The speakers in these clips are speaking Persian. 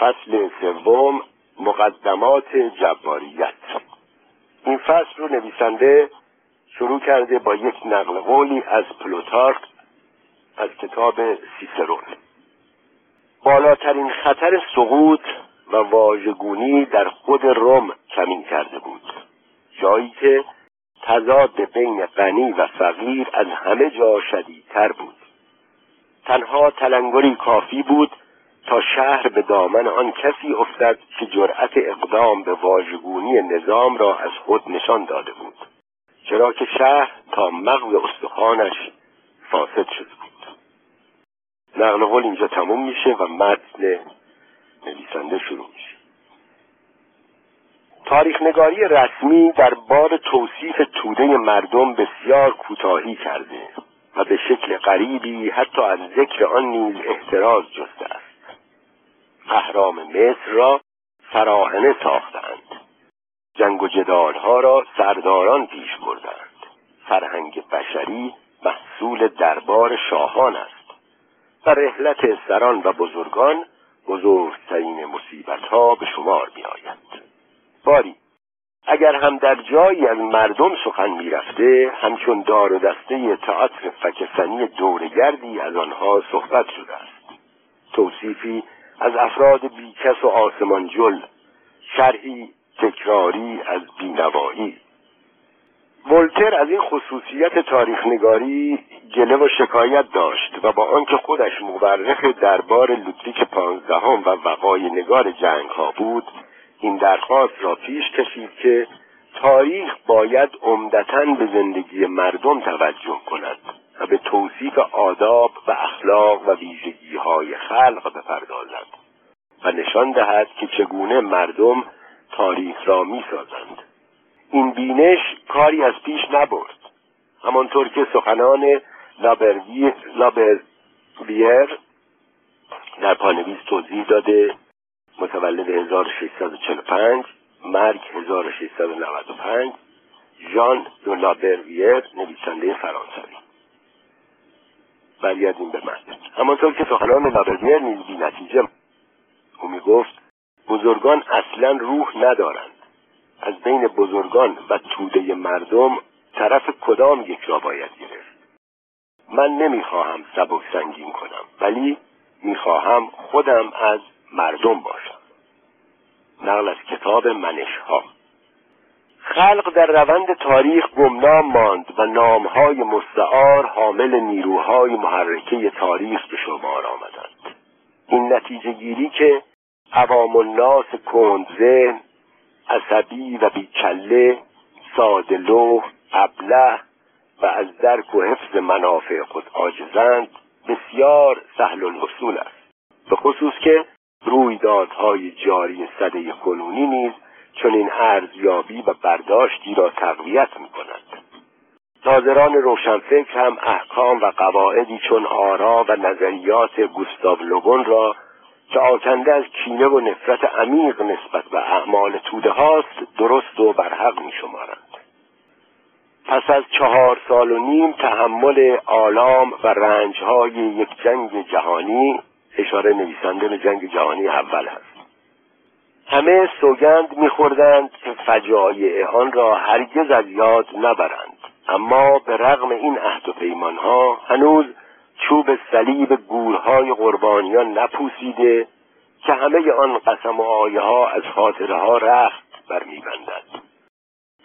فصل سوم، مقدمات جباریت. این فصل رو نویسنده شروع کرده با یک نقل قولی از پلوتارک از کتاب سیسرون. بالاترین خطر سقوط و واژگونی در خود روم کمین کرده بود، جایی که تضاد بین غنی و فقیر از همه جا شدیدتر بود. تنها تلنگری کافی بود تا شهر به دامن آن کسی افتد که جرأت اقدام به واژگونی نظام را از خود نشان داده بود، چرا که شهر تا مغز استخوانش فاسد شده بود. نقل قول اینجا تموم میشه و متن نویسنده شروع میشه. تاریخ نگاری رسمی در باب توصیف توده مردم بسیار کوتاهی کرده و به شکل غریبی حتی از ذکر آن نیز احتراز جسته است. اهرام مصر را فراعنه ساختند، جنگ و جدالها را سرداران پیش بردند. فرهنگ بشری محصول دربار شاهان است و رحلت سران و بزرگان بزرگترین مصیبت‌ها به شمار می‌آید. باری اگر هم در جایی از مردم سخن میرفته، همچون دار و دسته تئاتر فکسنی دورگردی از آنها صحبت شده است. توصیفی از افراد بیکس و آسمانجل، شرحی تکراری از بینوایی. ولتر از این خصوصیت تاریخ نگاری گله و شکایت داشت و با آنکه خودش مورخ دربار لودویک 15 و وقایع نگار جنگ ها بود، این درخواست را پیش کشید که تاریخ باید عمدتاً به زندگی مردم توجه کند و به توصیف آداب و اخلاق و ویژگی‌های خلق بپردازد و نشان دهد که چگونه مردم تاریخ را می‌سازند. این بینش کاری از پیش نبرد، همانطور که سخنان لابرویر در پانویز توضیح داده، متولد 1645، مرگ 1695، ژان دو لابرویر، نویسنده فرانسوی. برگردیم به متن. همانطور که سخنان لابرویر نیز بی نتیجه، او می گفت بزرگان اصلا روح ندارند. از بین بزرگان و توده مردم طرف کدام یک را باید گرفت؟ من نمیخواهم سبک سنگین کنم، ولی میخواهم خودم از مردم باشم. نقل از کتاب منشها. خلق در روند تاریخ گمنام ماند و نامهای مستعار حامل نیروهای محرکه تاریخ به شمار آمدند. این نتیجه گیری که عوام الناس کندذهن، عصبی و بیکله، ساده‌لوح، ابله و از درک و حفظ منافع خود عاجزند، بسیار سهل الوصول است، به خصوص که رویدادهای جاری سده کنونی نیز چنین ارزیابی و برداشتی را تقویت می‌کند. ناظران روشنفکر هم احکام و قواعدی چون آرا و نظریات گوستاو لوبون را که آکنده از کینه و نفرت عمیق نسبت به اعمال توده هاست درست و برحق می شمارند. پس از 4.5 سال تحمل آلام و رنجهای یک جنگ جهانی، اشاره نویسنده به جنگ جهانی اول است، همه سوگند می‌خوردند که فجایع آن را هرگز از یاد نبرند، اما به رغم این عهد و پیمان‌ها هنوز چوب صلیب گورهای قربانیان نپوسیده که همه آن قسم و آیه ها از خاطره ها رخت برمی‌بندد.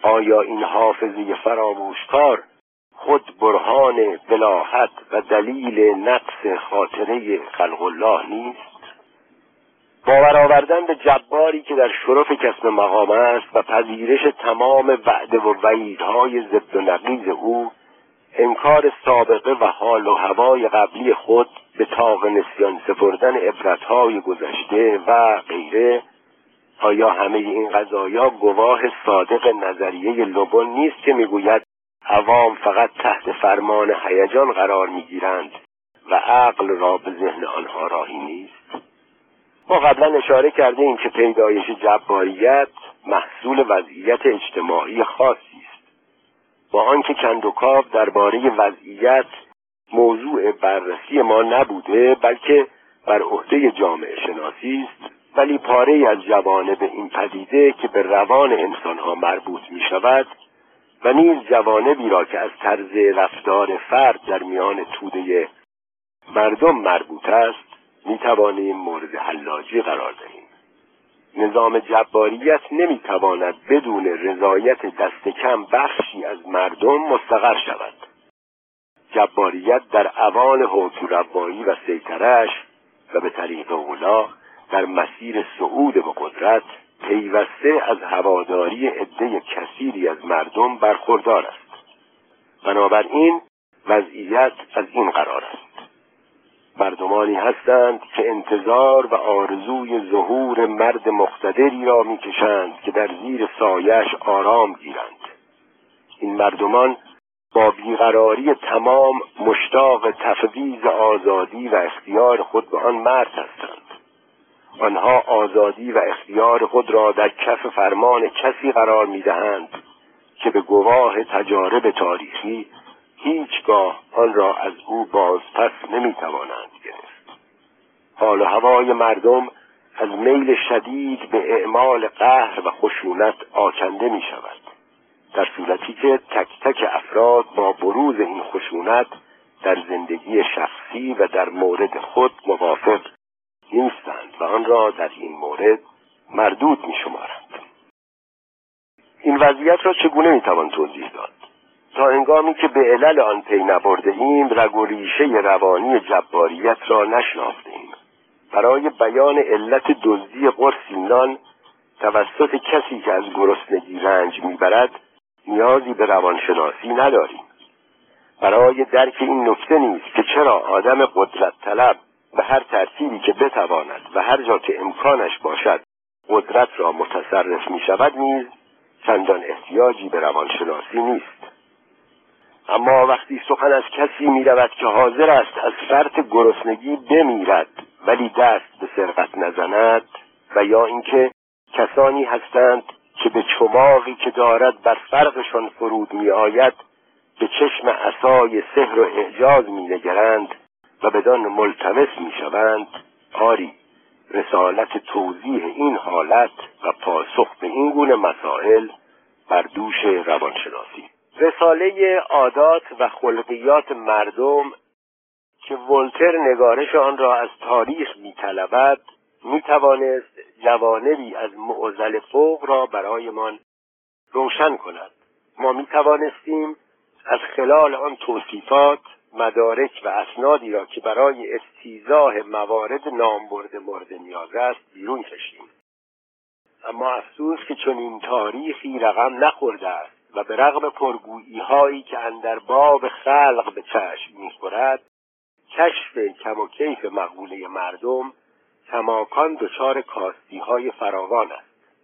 آیا این حافظه فراموشکار خود برهان بلاحت و دلیل نقص خاطره خلق الله نیست؟ باور آوردن به جباری که در شرف کسب مقام است و پذیرش تمام وعده و وعیدهای ضد و نقیض او، انکار سابقه و حال و هوای قبلی خود، به طاق نسیان سپردن عبرت‌های گذشته و غیره، آیا همه این قضایا گواه صادق نظریه لوبون نیست که میگوید عوام فقط تحت فرمان هیجان قرار میگیرند و عقل را به ذهن آنها راهی نیست؟ ما قبلا اشاره کرده ایم که پیدایش جباریت محصول وضعیت اجتماعی خاصی است. با آنکه کندوکاو درباره وضعیت موضوع بررسی ما نبوده، بلکه بر عهده جامعه شناسی است، ولی پاره از جوانب این پدیده که به روان انسانها مربوط می شود و نیز جوانبی را که از طرز رفتار فرد در میان توده مردم مربوط است می توانیم مورد حلاجی قرار دهیم. نظام جباریت نمی تواند بدون رضایت دست کم بخشی از مردم مستقر شود. جباریت در اوان حوت روایی و سیطره‌اش و به طریق اولا در مسیر صعود به قدرت پیوسته از هواداری عده کثیری از مردم برخوردار است. بنابراین وضعیت از این قرار است: مردمانی هستند که انتظار و آرزوی ظهور مرد مقتدری را می‌کشند که در زیر سایه‌اش آرام گیرند. این مردمان با بیقراری تمام مشتاق تفویض آزادی و اختیار خود به آن مرد هستند. آنها آزادی و اختیار خود را در کف فرمان کسی قرار می‌دهند که به گواه تجارب تاریخی هیچگاه آن را از او بازپس نمی‌توانند گرفت. حال و هوای مردم از میل شدید به اعمال قهر و خشونت آکنده می‌شود، در صورتی که تک تک افراد با بروز این خشونت در زندگی شخصی و در مورد خود موافق نیستند و آن را در این مورد مردود می شمارند. این وضعیت را چگونه می توان توضیح داد؟ تا هنگامی که به علل آن پی نبرده ایم، رگ و ریشه روانی جباریت را نشناخته ایم. برای بیان علت دزدی قرص نان توسط کسی که از گرسنگی رنج می برد نیازی به روانشناسی نداریم. برای درک این نکته نیست که چرا آدم قدرت طلب به هر ترتیبی که بتواند و هر جا که امکانش باشد قدرت را متصرف می شود نیز چندان احتیاجی به روانشناسی نیست. اما وقتی سخن از کسی می رود که حاضر است از فرط گرسنگی بمیرد ولی دست به سرقت نزند، و یا اینکه کسانی هستند که به چماقی که دارد بر فرقشان فرود می آید به چشم عصای سحر و اعجاز می نگرند و بدان ملتمس می شوند، آری رسالت توضیح این حالت و پاسخ به این گونه مسائل بر دوش روانشناسی. رساله عادات و خلقیات مردم که ولتر نگارش آن را از تاریخ می طلبد می توانست جوانبی از معضل فوق را برایمان روشن کند. ما می توانستیم از خلال آن توصیفات مدارک و اسنادی را که برای استیضاح موارد نامبرده مورد نیاز است بیرون کشیم. اما افسوس که چنین تاریخی رقم نخورده است و به رغم پرگویی هایی که اندر باب خلق به چشم می‌خورد، کشف کم و کیف مقوله مردم کماکان دچار کاستی‌های فراوان است.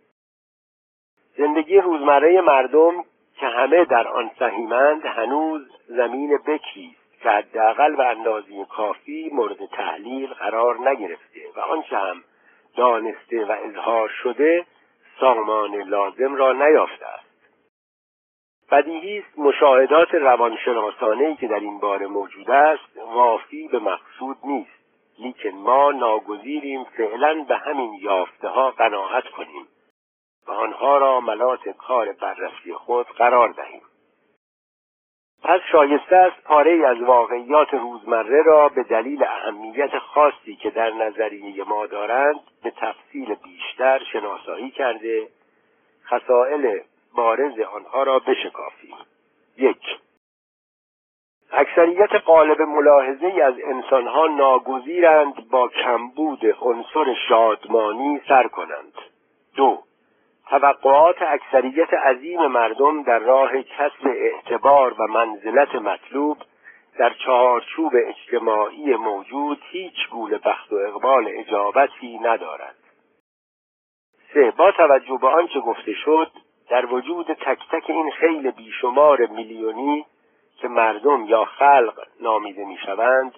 زندگی روزمره مردم که همه در آن سهیمند هنوز زمین بکری است که حداقل و اندازه کافی مورد تحلیل قرار نگرفته و آنچه هم دانسته و اظهار شده سامان لازم را نیافته است. بدیهی است مشاهدات روانشناسانه‌ای که در این باره موجود است وافی به مقصود نیست، لیکن ما ناگزیریم فعلا به همین یافته‌ها قناعت کنیم و آنها را ملات کار بررسی خود قرار دهیم. پس شایسته است پاره‌ای از واقعیات روزمره را به دلیل اهمیت خاصی که در نظریه ما دارند به تفصیل بیشتر شناسایی کرده خصائل بارز آنها را بشکافیم. 1. اکثریت غالب ملاحظه‌ای از انسانها ناگزیرند با کمبود عنصر شادمانی سر کنند. 2. توقعات اکثریت عظیم مردم در راه کسب اعتبار و منزلت مطلوب در چهارچوب اجتماعی موجود هیچ گونه بخت و اقبال اجابتی ندارد. 3. با توجه به آنچه گفته شد، در وجود تک تک این خیل بیشمار میلیونی که مردم یا خلق نامیده میشوند،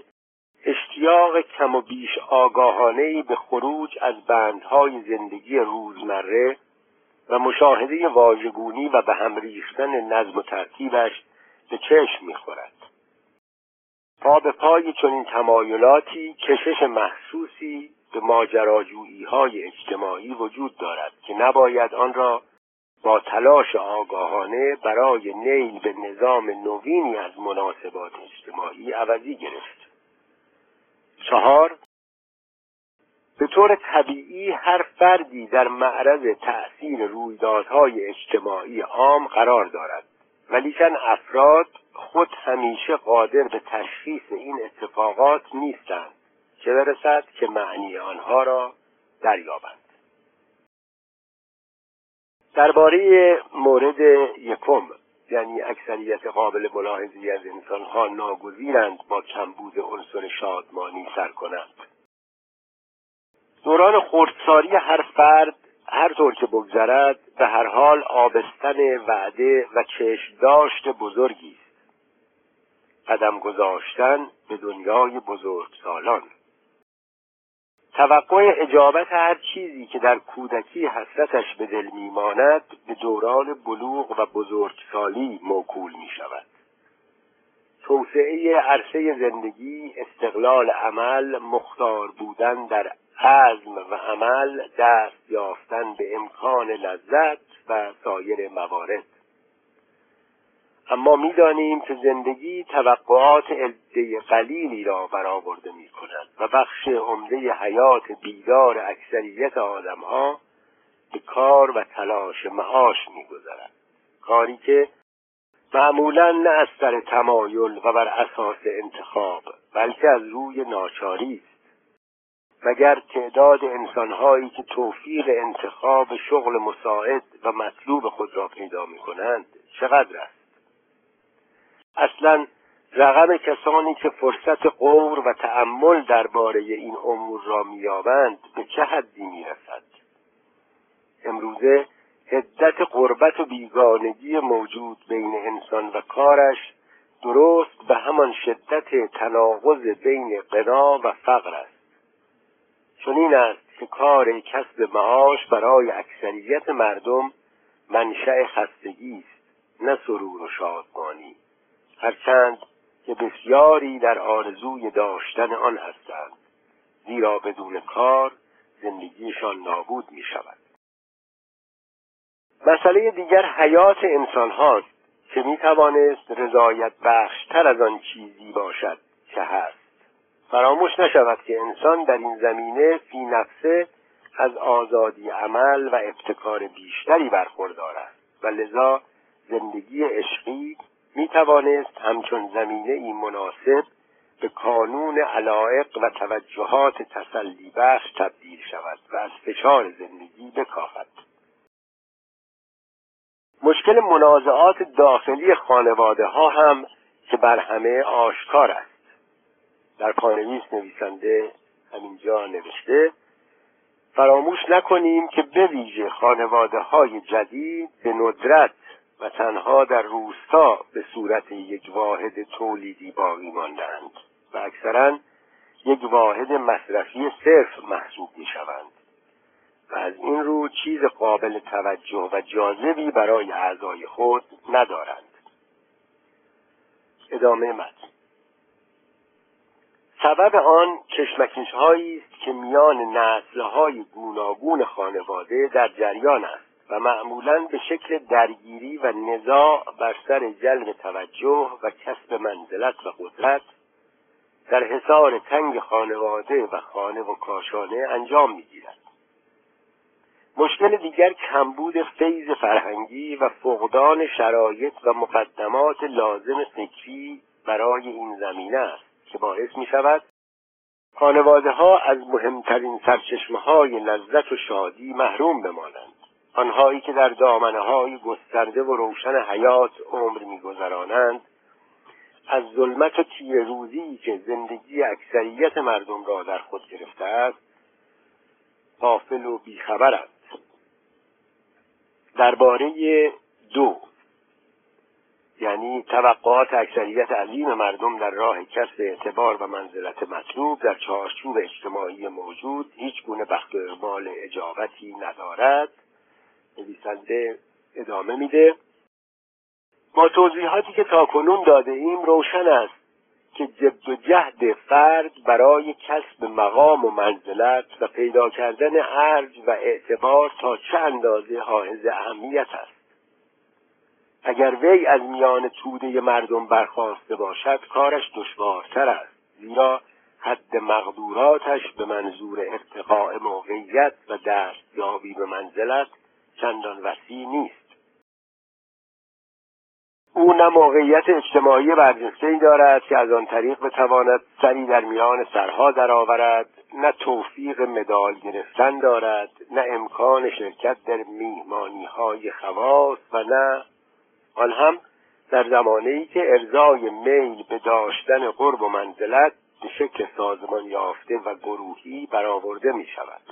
اشتیاق کم و بیش آگاهانه‌ای به خروج از بندهای زندگی روزمره و مشاهده واژگونی و به هم ریختن نظم و ترتیبش به چشم می‌خورد. پا به پای چنین تمایلاتی کشش محسوسی به ماجراجویی‌های اجتماعی وجود دارد که نباید آن را با تلاش آگاهانه برای نیل به نظام نوینی از مناسبات اجتماعی عوضی گرفت. 4. به طور طبیعی هر فردی در معرض تأثیر رویدادهای اجتماعی عام قرار دارد، ولیکن افراد خود همیشه قادر به تشخیص این اتفاقات نیستند، چه برسد که معنی آنها را دریابند. درباره مورد یکم، یعنی اکثریت قابل ملاحظه از انسان‌ها ناگزیرند با کمبود عنصر شادمانی سر کنند. دوران خردسالی هر فرد هر طور که بگذرد به هر حال آبستن وعده و چشم‌داشت بزرگی است. قدم گذاشتن به دنیای بزرگسالان، توقع اجابت هر چیزی که در کودکی حسرتش به دل می‌ماند به دوران بلوغ و بزرگسالی موکول می‌شود. توسعه عرصه زندگی، استقلال عمل، مختار بودن در عزم و عمل، دست یافتن به امکان لذت و سایر موارد. اما می‌دانیم که زندگی توقعات عده قلیلی را برآورده می‌کند و بخش عمده حیات بیدار اکثریت آدم‌ها به کار و تلاش معاش می‌گذرد، کاری که معمولاً نه از سر تمایل و بر اساس انتخاب، بلکه از روی ناچاری است. مگر تعداد انسان‌هایی که توفیق انتخاب شغل مساعد و مطلوب خود را پیدا می‌کنند چقدر است؟ اصلاً رقم کسانی که فرصت غور و تأمل درباره این امور را می‌یابند به چه حدی می‌رسد؟ امروزه حدت غربت و بیگانگی موجود بین انسان و کارش درست به همان شدت تناقض بین غنا و فقر است. چنین است که کار کسب معاش برای اکثریت مردم منشأ خستگی است، نه سرور و شادمانی، هرچند که بسیاری در آرزوی داشتن آن هستند، زیرا بدون کار زندگیشان نابود می شود. مسئله دیگر حیات انسان هاست که می توانست رضایت بخشتر از آن چیزی باشد که هست. فراموش نشود که انسان در این زمینه فی نفسه از آزادی عمل و ابتکار بیشتری برخوردار است و لذا زندگی عشقی می توانست همچون زمینه ای مناسب به کانون علایق و توجهات تسلی بخش تبدیل شود و از فشار زندگی بکاهد. مشکل منازعات داخلی خانواده ها هم که بر همه آشکار است. در پانویس نویسنده همینجا نوشته: فراموش نکنیم که به ویژه خانواده‌های جدید به ندرت و تنها در روستا به صورت یک واحد تولیدی باقی ماندند و اکثراً یک واحد مصرفی صرف محسوب می‌شوند و از این رو چیز قابل توجه و جاذبی برای اعضای خود ندارند. ادامه متن. سبب آن کشمکش‌هایی است که میان نسل‌های گوناگون خانواده در جریان است و معمولاً به شکل درگیری و نزاع بر سر جلب توجه و کسب منزلت و قدرت در حصار تنگ خانواده و خانه و کاشانه انجام می‌گیرد. مشکل دیگر کمبود فیض فرهنگی و فقدان شرایط و مقدمات لازم فکری برای این زمینه است که باعث می شود خانواده ها از مهمترین سرچشمه های لذت و شادی محروم بمانند. آنهایی که در دامنه های گسترده و روشن حیات عمر می گذرانند از ظلمت و تیره روزی که زندگی اکثریت مردم را در خود گرفته است غافل و بیخبرند. درباره 2، یعنی توقعات اکثریت عظیم مردم در راه کسب اعتبار و منزلت مطلوب در چارچوب اجتماعی موجود هیچ گونه بخت و اقبال اجابتی ندارد، نویسنده ادامه میده: با توضیحاتی که تاکنون داده ایم روشن است که جد و جهد فرد برای کسب مقام و منزلت و پیدا کردن ارج و اعتبار تا چه اندازه حائز اهمیت است. اگر وی از میان توده مردم برخاسته باشد کارش دشوارتر است، زیرا حد مقدوراتش به منظور ارتقاء موقعیت و دستیابی به منزلت چندان وسیع نیست. او نه موقعیت اجتماعی برجسته‌ای دارد که از آن طریق بتواند سری در میان سرها درآورد، نه توفیق مدال گرفتن دارد، نه امکان شرکت در میهمانی‌های خواص و نه آن هم در زمانه‌ای که ارضای میل به داشتن قرب و منزلت به شکل سازمان یافته و گروهی برآورده می شود.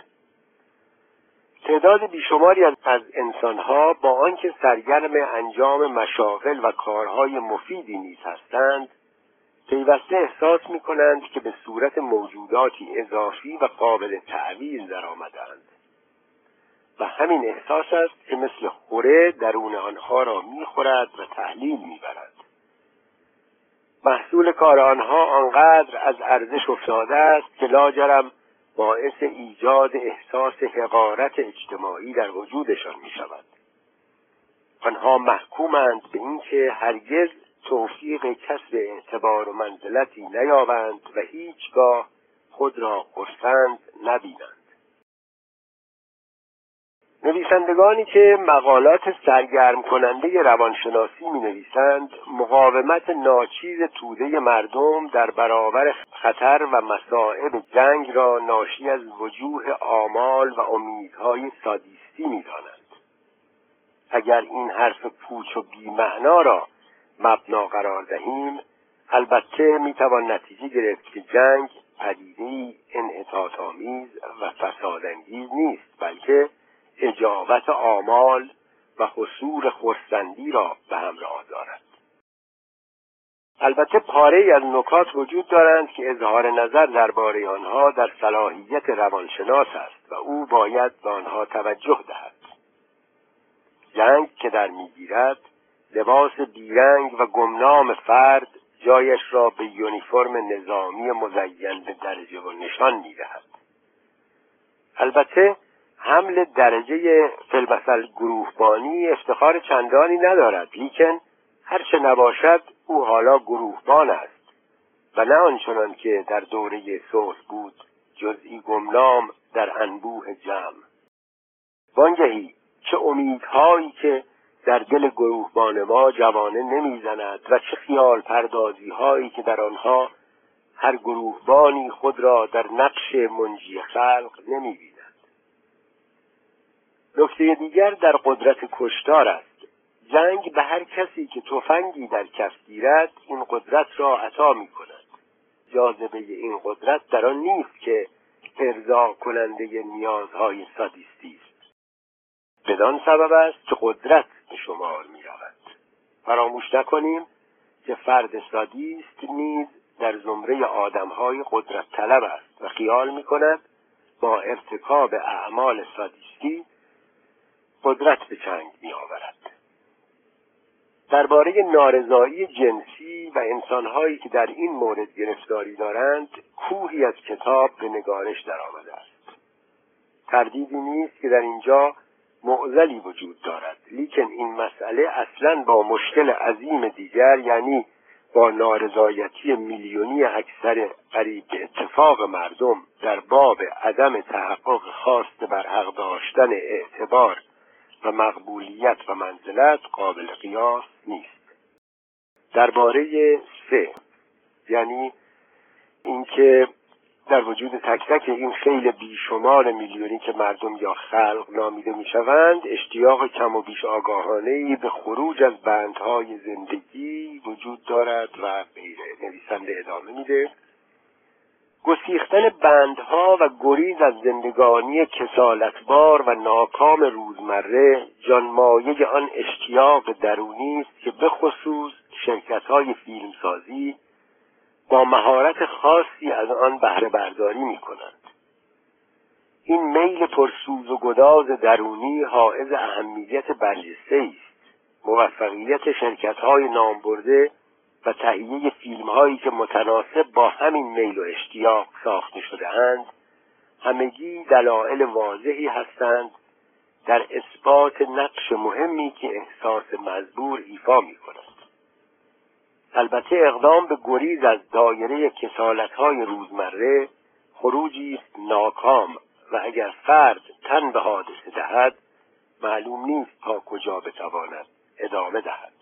تعداد بیشماری از انسانها با آنکه سرگرم انجام مشاغل و کارهای مفیدی نیز هستند، پیوسته احساس می کنند که به صورت موجوداتی اضافی و قابل تعویض در آمدند و همین احساس است که مثل خوره درون آنها را می خورد و تحلیل می برد. محصول کار آنها آنقدر از ارزش افتاده است که لاجرم باعث ایجاد احساس حقارت اجتماعی در وجودشان می شود. آنها محکومند به اینکه هرگز توفیق کسب اعتبار و منزلتی نیابند و هیچگاه خود را خرسند نبینند. نویسندگانی که مقالات سرگرم کننده روانشناسی می نویسند، مقاومت ناچیز توده مردم در برابر خطر و مصائب جنگ را ناشی از وجوه آمال و امیدهای سادیستی می دانند. اگر این حرف پوچ و بی‌معنا را مبنا قرار دهیم، البته می توان نتیجه گرفت که جنگ پدیده‌ای انحطاط‌آمیز و فسادانگیز نیست، بلکه اجابت آمال و حصول خرسندی را به همراه دارد. البته پاره‌ای از نکات وجود دارند که اظهار نظر درباره آنها در صلاحیت روانشناس است و او باید به آنها توجه دهد. جنگ که در می‌گیرد، لباس بیرنگ و گمنام فرد جایش را به یونیفرم نظامی مزین به درجه و نشان می‌دهد. البته حمل درجه فی‌المثل گروهبانی افتخار چندانی ندارد، لیکن هرچه نباشد او حالا گروهبان است و نه آنچنان که در دوره صلح بود، جزئی گمنام در انبوه جمع. وانگهی چه امیدهایی که در دل گروهبان ما جوانه نمیزند و چه خیال پردازی هایی که در آنها هر گروهبانی خود را در نقش منجی خلق نمیبیند. نکته دیگر در قدرت کشتار است. جنگ به هر کسی که تفنگی در کف گیرد این قدرت را عطا می کند. جاذبه این قدرت در آن نیست که ارضا کننده نیازهای سادیستی است. بدان سبب است که قدرت به شمار می رود. فراموش نکنیم که فرد سادیست نیز در زمره آدمهای قدرت طلب است و خیال می کند با ارتکاب اعمال سادیستی قدرت به چنگ می آورد. درباره نارضایی جنسی و انسانهایی که در این مورد گرفتاری دارند، کوهی از کتاب به نگارش در آمده است. تردیدی نیست که در اینجا معضلی وجود دارد، لیکن این مسئله اصلاً با مشکل عظیم دیگر، یعنی با نارضایتی میلیونی اکثر قریب به اتفاق مردم در باب عدم تحقق خواست بر حق داشتن اعتبار و مقبولیت و منزلت قابل قیاس نیست. درباره سه، یعنی اینکه در وجود تک تک این خیل بیشمار میلیونی که مردم یا خلق نامیده میشوند، اشتیاق کم و بیش آگاهانه‌ای به خروج از بندهای زندگی وجود دارد و غیره. نویسنده ادامه میده: گسیختن بندها و گریز از زندگانی کسالتبار و ناکام روزمره جانمایه آن اشتیاق درونی است که به خصوص شرکت‌های فیلمسازی با مهارت خاصی از آن بهره برداری می‌کنند. این میل پرسوز و گداز درونی حائز اهمیت برجسته‌ای است. موفقیت شرکت‌های نامبرده و تهیه فیلم‌هایی که متناسب با همین میل و اشتیاق ساخته شده‌اند، همگی دلایل واضحی هستند در اثبات نقش مهمی که احساس مزبور ایفا می‌کند. البته اقدام به گریز از دایره کسالت‌های روزمره خروجی است ناکام و اگر فرد تن به حادثه دهد معلوم نیست تا کجا بتواند ادامه دهد.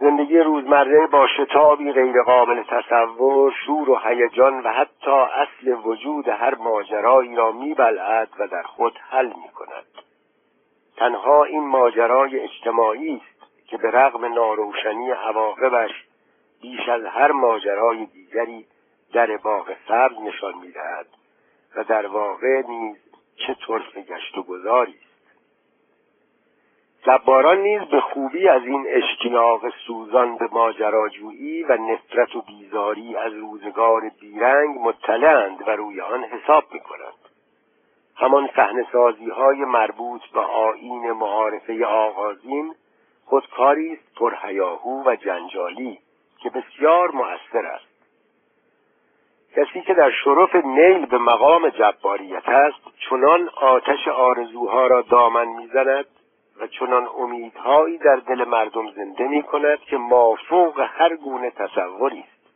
زندگی روزمره با شتابی غیر قابل تصور شور و هیجان و حتی اصل وجود هر ماجرایی را می‌بلعد و در خود حل می‌کند. تنها این ماجرای اجتماعی است که به رغم ناروشنی عواقبش بیش از هر ماجرای دیگری در باغ سبز نشان می‌دهد و در واقع نیز چه طرف گشت و گذاری است. جباران نیز به خوبی از این اشتیاق سوزان به ماجراجویی و نفرت و بیزاری از روزگار بیرنگ مطلعند و روی آن حساب می‌کنند. همان صحنه‌سازی‌های مربوط به آیین معارفه آغازین خودکاری است پرهیاهو و جنجالی که بسیار مؤثر است. کسی که در شرف نیل به مقام جباریت است چنان آتش آرزوها را دامن می‌زند و چنان امیدهایی در دل مردم زنده می کند که مافوق هر گونه تصوری است.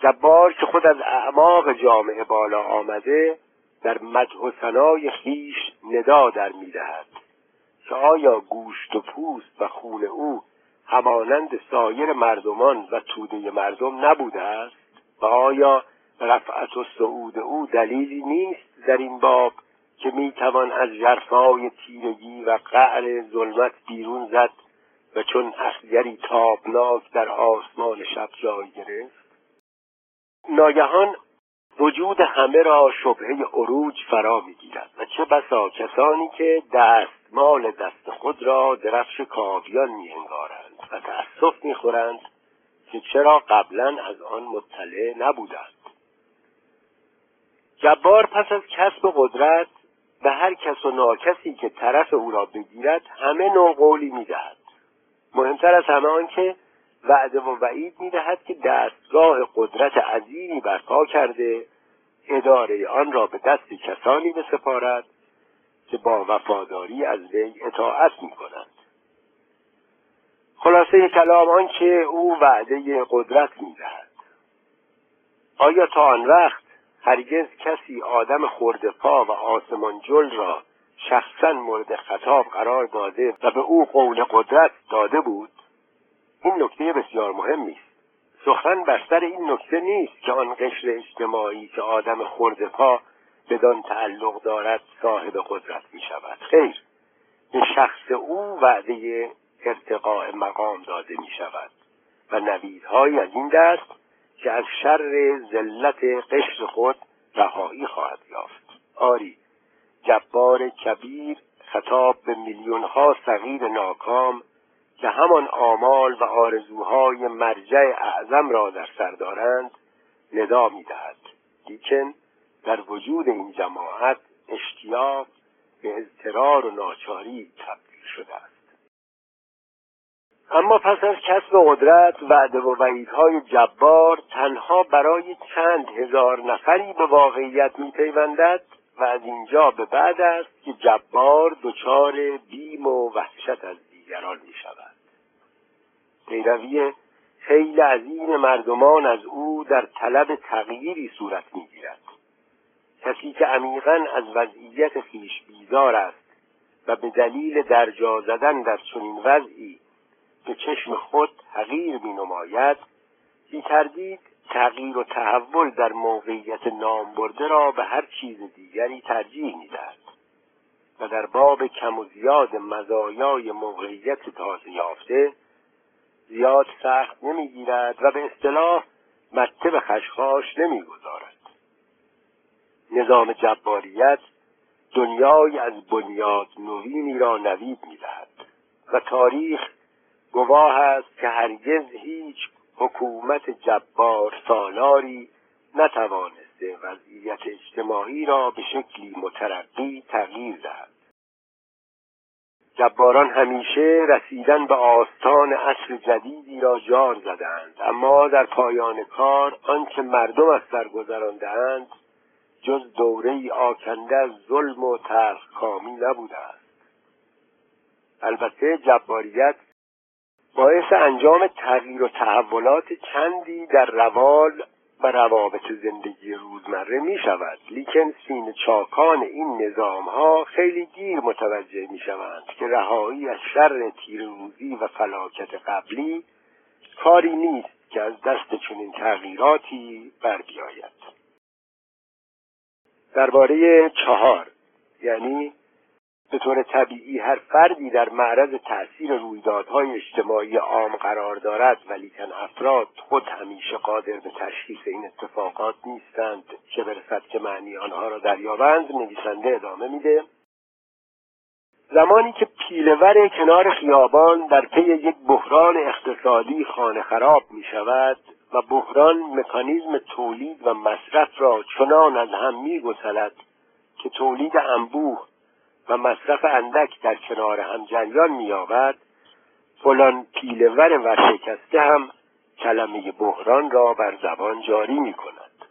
جبار که خود از اعماق جامعه بالا آمده در مدح و ثنای خویش ندا در می دهد که آیا گوشت و پوست و خون او همانند سایر مردمان و توده مردم نبوده است و آیا رفعت و سعود او دلیلی نیست در این باب که میتوان از ژرفای تیرگی و قعر ظلمت بیرون زد و چون اخگری تابناک در آسمان شب جای گرفت. ناگهان وجود همه را شبهه عروج فرا میگیرد و چه بسا کسانی که دستمال دست خود را درفش کاویان میانگارند و تأسف میخورند که چرا قبلا از آن مطلع نبودند. جبار پس از کسب قدرت به هر کس و ناکسی که طرف او را بگیرد همه نوع قولی می‌دهد. مهمتر از همه آن که وعده و وعید می‌دهد که دستگاه قدرت عظیمی برپا کرده اداره آن را به دست کسانی بسپارد که با وفاداری از وی اطاعت می‌کنند. خلاصه کلام آن که او وعده قدرت می‌دهد. آیا تا آن وقت هرگز کسی آدم خردپا و آسمانجل را شخصا مورد خطاب قرار داده و به او قول قدرت داده بود؟ این نکته بسیار مهمی است. سخن بر سر این نکته نیست که آن قشر اجتماعی که آدم خردپا بدان تعلق دارد صاحب قدرت می شود. خیر، به شخص او وعده ارتقاء مقام داده می شود و نویدهایی از این دست که از شر ذلت قشر خود رهایی خواهد یافت. آری، جبار کبیر خطاب به میلیون‌ها صغیر ناکام که همان آمال و آرزوهای مرجع اعظم را در سر دارند ندا می‌دهد. لیکن در وجود این جماعت اشتیاق به اضطرار و ناچاری تبدیل شده است. اما پس از کسب قدرت وعده و وعیدهای جبار تنها برای چند هزار نفری به واقعیت می‌پیوندد و از اینجا به بعد است که جبار دچار بیم و وحشت از دیگران می‌شود. پیروی خیل عظیم مردمان از او در طلب تغییری صورت می‌گیرد. کسی که عمیقاً از وضعیت خویش بیزار است و به دلیل درجا زدن در چنین وضعی به چشم خود حقیر می‌نماید، بی‌تردید تغییر و تحول در موقعیت نامبرده را به هر چیز دیگری ترجیح می‌دهد و در باب کم و زیاد مزایای موقعیت تازه یافته زیاد سخت نمی‌گیرد و به اصطلاح مته به خشخاش نمی‌گذارد. نظام جباریت دنیای از بنیاد نوینی را نوید می‌دهد و تاریخ گواه است که هرگز هیچ حکومت جبار سالاری نتوانسته وضعیت اجتماعی را به شکلی مترقی تغییر دهد. جباران همیشه رسیدن به آستان عصر جدیدی را جار زدند، اما در پایان کار آنچه مردم از سر گذراندند جز دوره‌ای آکنده از ظلم و تلخکامی نبوده است. البته جباریت باعث انجام تغییر و تحولات چندی در روال و روابط زندگی روزمره می شود، لیکن سینه چاکان این نظام ها خیلی دیر متوجه می شوند که رهایی از شر تیروزی و فلاکت قبلی کاری نیست که از دست چنین تغییراتی بر بیاید. درباره 4 یعنی به طور طبیعی هر فردی در معرض تأثیر رویدادهای اجتماعی عام قرار دارد، ولیکن افراد خود همیشه قادر به تشخیص این اتفاقات نیستند، چه برسد که معنی آنها را دریابند. نویسنده ادامه میده: زمانی که پیله‌ور کنار خیابان در پی یک بحران اقتصادی خانه خراب می شود و بحران مکانیزم تولید و مصرف را چنان از هم می گسلد که تولید انبوه و مصرف اندک در کنار هم جریان می‌یابد، فلان پیله‌ور ورشکسته هم کلمه بحران را بر زبان جاری می‌کند،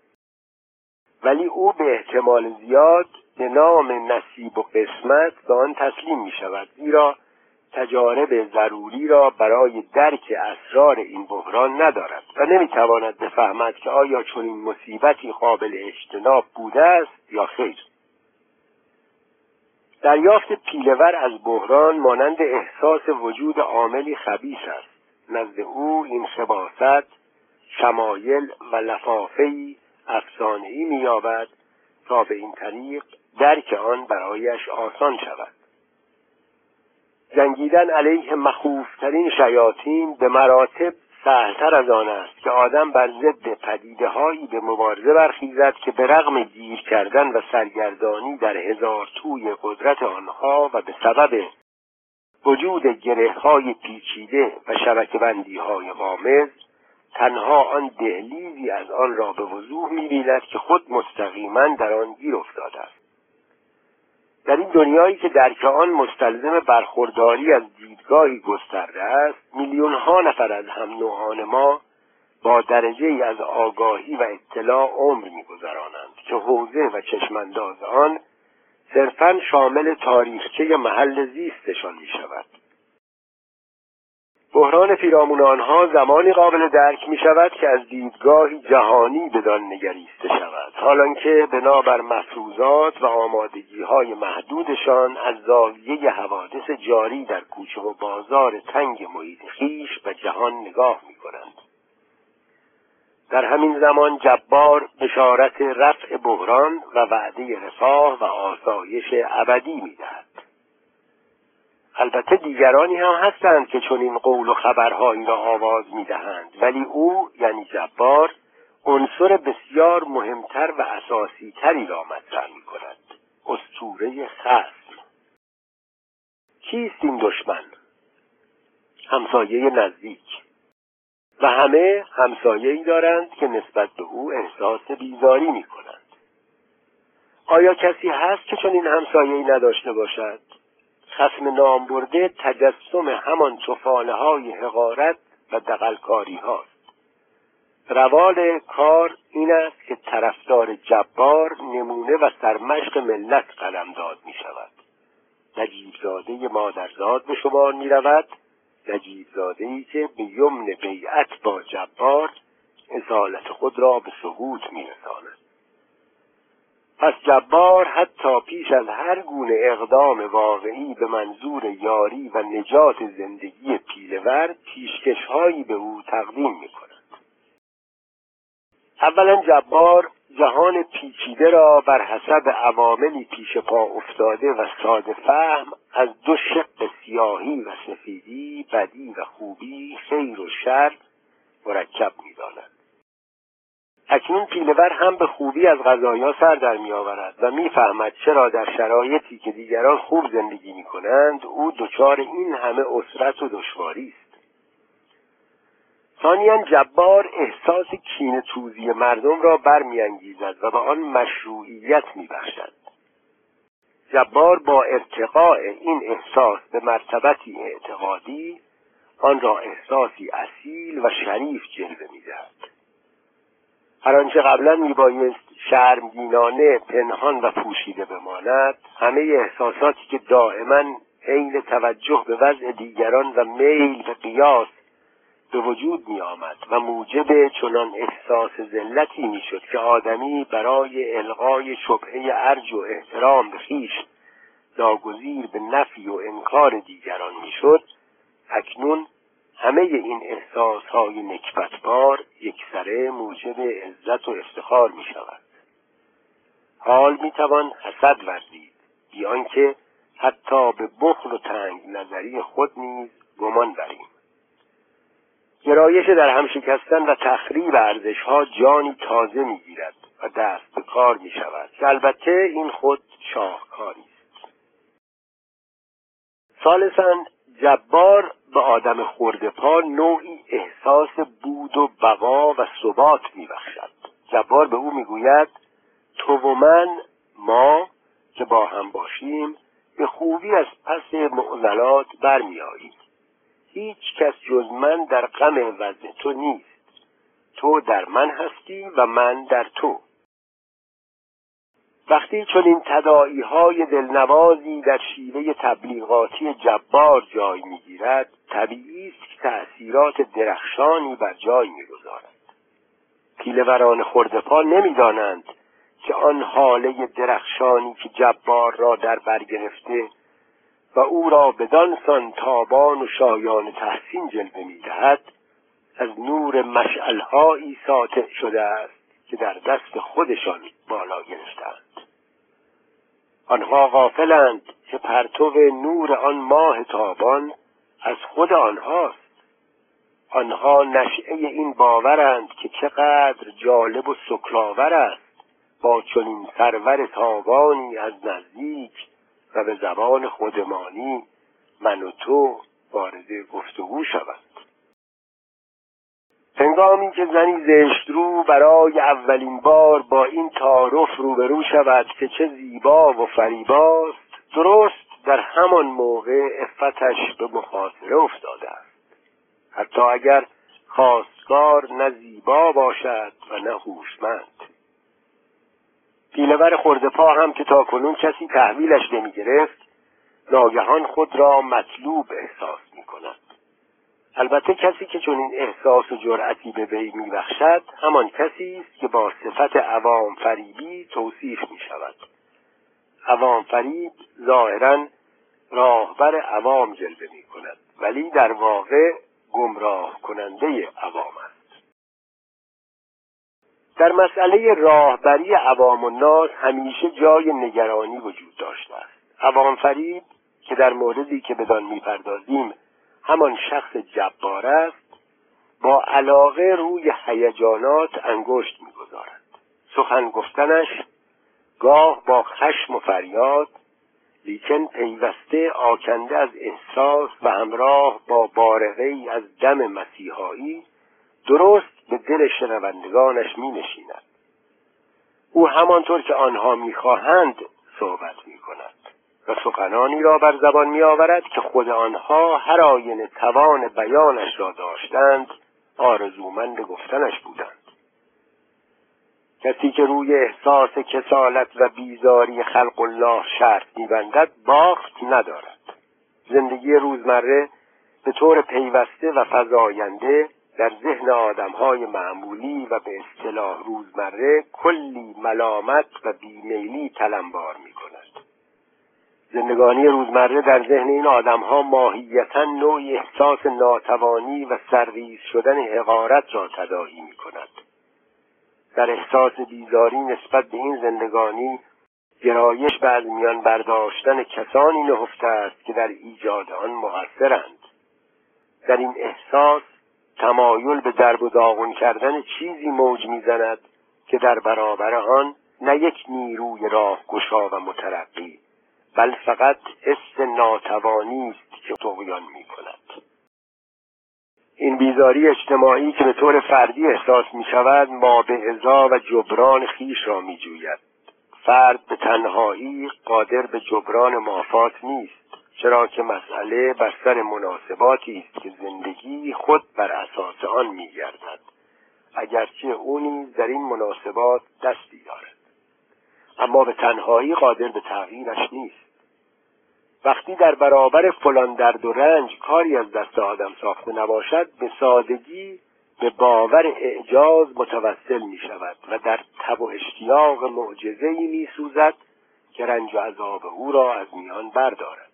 ولی او به احتمال زیاد به نام نصیب و قسمت به آن تسلیم می‌شود، زیرا تجارب ضروری را برای درک اسرار این بحران ندارد و نمی‌تواند بفهمد که آیا چنین مصیبتی قابل اجتناب بوده است یا خیر. دریافت پیله‌ور از بحران مانند احساس وجود عاملی خبیث است. نزد او این خباثت شمایل و لفافه‌ای افسانه‌ای می‌یابد تا به این طریق درک آن برایش آسان شود. جنگیدن علیه مخوفترین شیاطین به مراتب سهل‌تر از آن است که آدم بر ضد پدیده‌هایی به مبارزه برخیزد که به رغم گیر کردن و سرگردانی در هزار توی قدرت آنها و به سبب وجود گره‌های پیچیده و شبکه‌بندی‌های غامض، تنها آن دهلیزی از آن را به وضوح می‌بیند که خود مستقیماً در آن گیر افتاده است. در این دنیایی که درک آن مستلزم برخورداری از دیدگاهی گسترده است، میلیون‌ها نفر از هم نوعان ما با درجه‌ای از آگاهی و اطلاع عمر می‌گذرانند که حوزه و چشم‌انداز آن صرفاً شامل تاریخچه محل زیستشان می‌شود. بحران پیرامون آنها زمانی قابل درک می شود که از دیدگاهی جهانی بدان نگریسته شود، حالان که بنابر مفروضات و آمادگی های محدودشان از زاویه حوادث جاری در کوچه و بازار تنگ محیط خویش و جهان نگاه می کنند. در همین زمان جبار بشارت رفع بحران و وعده رفاه و آسایش ابدی می دهد. البته دیگرانی هم هستند که چنین قول و خبرهایی را آواز می‌دهند، ولی او یعنی جبار عنصر بسیار مهمتر و اساسی تری را مطرح می‌کند: اسطوره خصم. کیست این دشمن؟ همسایه نزدیک، و همه همسایه‌ای دارند که نسبت به او احساس بیزاری می‌کنند. آیا کسی هست که چنین همسایه‌ای نداشته باشد؟ خصم نامبرده تجسم همان طوفانه های حقارت و دغلکاری هاست. روال کار این است که طرفدار جبار نمونه و سرمشق ملت قلمداد می شود. نجیبزاده مادرزاد به شمار می رود، نجیبزاده‌ای که به یمن بیعت با جبار اصالت خود را به سقوط می رساند. پس جبار حتی پیش از هر گونه اقدام واقعی به منظور یاری و نجات زندگی پیله‌ور، پیشکش‌هایی به او تقدیم می‌کند. اولا جبار جهان پیچیده را بر حسب عواملی پیش پا افتاده و ساده فهم از دو شق سیاهی و سفیدی، بدی و خوبی، خیر و شر مرکب می‌داند. اکنون پیله‌ور هم به خوبی از غذایا سر در می‌آورد و می‌فهمد چرا در شرایطی که دیگران خوب زندگی می‌کنند او دچار این همه عسرت و دشواری است. ثانیاً جبار احساس کینه توزی مردم را برمی‌انگیزد و به آن مشروعیت می‌بخشد. جبار با ارتقاء این احساس به مرتبتی اعتقادی آن را احساسی اصیل و شریف جلوه می‌دهد. هر آنچه قبلا میبایست شرمگینانه، پنهان و پوشیده بماند، همه احساساتی که دائما عین توجه به وضع دیگران و میل و قیاس به وجود می آمد و موجب چنان احساس ذلتی می شد که آدمی برای الغای شبهه ارج و احترام به خویش ناگزیر به نفی و انکار دیگران می شد، اکنون همه این احساسهای نکبتبار یکسره موجب عزت و افتخار می شود. حال می توان حسد ورزید، بیان که حتی به بخل و تنگ نظری خود نیز گمان بریم. گرایش در همشکستن و تخریب ارزش‌ها جانی تازه می‌گیرد و دست به کار می‌شود. البته این خود شاهکاری است. ثالثاً جبار به آدم خرده‌پا نوعی احساس بود و بقا و ثبات می‌بخشد. جبار به او می‌گوید تو و من، ما که با هم باشیم، به خوبی از پس معضلات برمی‌آییم. هیچ کس جز من در غم وضع تو نیست، تو در من هستی و من در تو. وقتی چنین تداعی‌های دلنوازی در شیوه تبلیغاتی جبار جای می‌گیرد، طبیعی است که تأثیرات درخشانی بر جای می‌گذارد. پیله‌وران خرده‌پا نمی‌دانند که آن حاله درخشانی که جبار را در بر گرفته و او را بدانسان تابان و شایان تحسین جلوه می‌دهد، از نور مشعل‌هایی ساطع شده است که در دست خودشان بالا گرفتند. آنها غافلند که پرتو نور آن ماه تابان از خود آنهاست. آنها نشئه این باورند که چقدر جالب و سکلاور است با چنین سرور تابانی از نزدیک و به زبان خودمانی من و تو وارد گفتگو شود. هنگامی که زنی زشت رو برای اولین بار با این تعارف روبرو شود که چه زیبا و فریباست، درست در همان موقع عفتش به محاصره افتاده است، حتی اگر خواستگار نه زیبا باشد و نه هوشمند. پیله‌ور خرده‌پا هم که تاکنون کسی تحویلش نمی‌گرفت، ناگهان خود را مطلوب احساس می‌کند. البته کسی که چنین احساس و جرأتی به وی می‌بخشد همان کسی است که با صفت عوام فریبی توصیف می‌شود. عوام فریب ظاهراً راهبر عوام جلوه می‌کند، ولی در واقع گمراه کننده عوام است. در مسئله راهبری عوام الناس همیشه جای نگرانی وجود داشته است. عوام فریب که در موردی که بدان می‌پردازیم همان شخص جبار است، با علاقه روی هیجانات انگشت می‌گذارد. سخن گفتنش گاه با خشم و فریاد، لیکن پیوسته آکنده از احساس و همراه با بارقه‌ای از دم مسیحایی، درست به دل شنوندگانش می نشیند. او همانطور که آنها می خواهند صحبت می کند و سخنانی را بر زبان می آورد که خود آنها هر آینه توان بیانش را داشتند، آرزومند گفتنش بودند. کسی که روی احساس کسالت و بیزاری خلق الله شرط می بندد باخت ندارد. زندگی روزمره به طور پیوسته و فزاینده در ذهن آدم‌های معمولی و به اصطلاح روزمره کلی ملامت و بی‌میلی تلمبار می‌کند. زندگانی روزمره در ذهن این آدم‌ها ماهیتاً نوعی احساس ناتوانی و سرریز شدن حقارت را تداعی می‌کند. در احساس بیزاری نسبت به این زندگانی گرایش به از میان برداشتن کسانی نهفته است که در ایجاد آن مقصرند. در این احساس تمایل به درب و داغون کردن چیزی موج میزند که در برابر آن نه یک نیروی راهگشا و مترقی، بل فقط حس ناتوانی است که طغیان میکند. این بیزاری اجتماعی که به طور فردی احساس میشود، مابعضا و جبران خویش را میجوید. فرد به تنهایی قادر به جبران مافات نیست، چرا که مسئله بر سر مناسباتی است که زندگی خود بر اساس آن می‌گردد، اگرچه او نیز در این مناسبات دستی دارد، اما به تنهایی قادر به تغییرش نیست. وقتی در برابر فلان درد و رنج کاری از دست آدم ساخته نباشد، به سادگی به باور اعجاز متوسل می شود و در تب و اشتیاق معجزه‌ای می سوزد که رنج و عذاب او را از میان بردارد.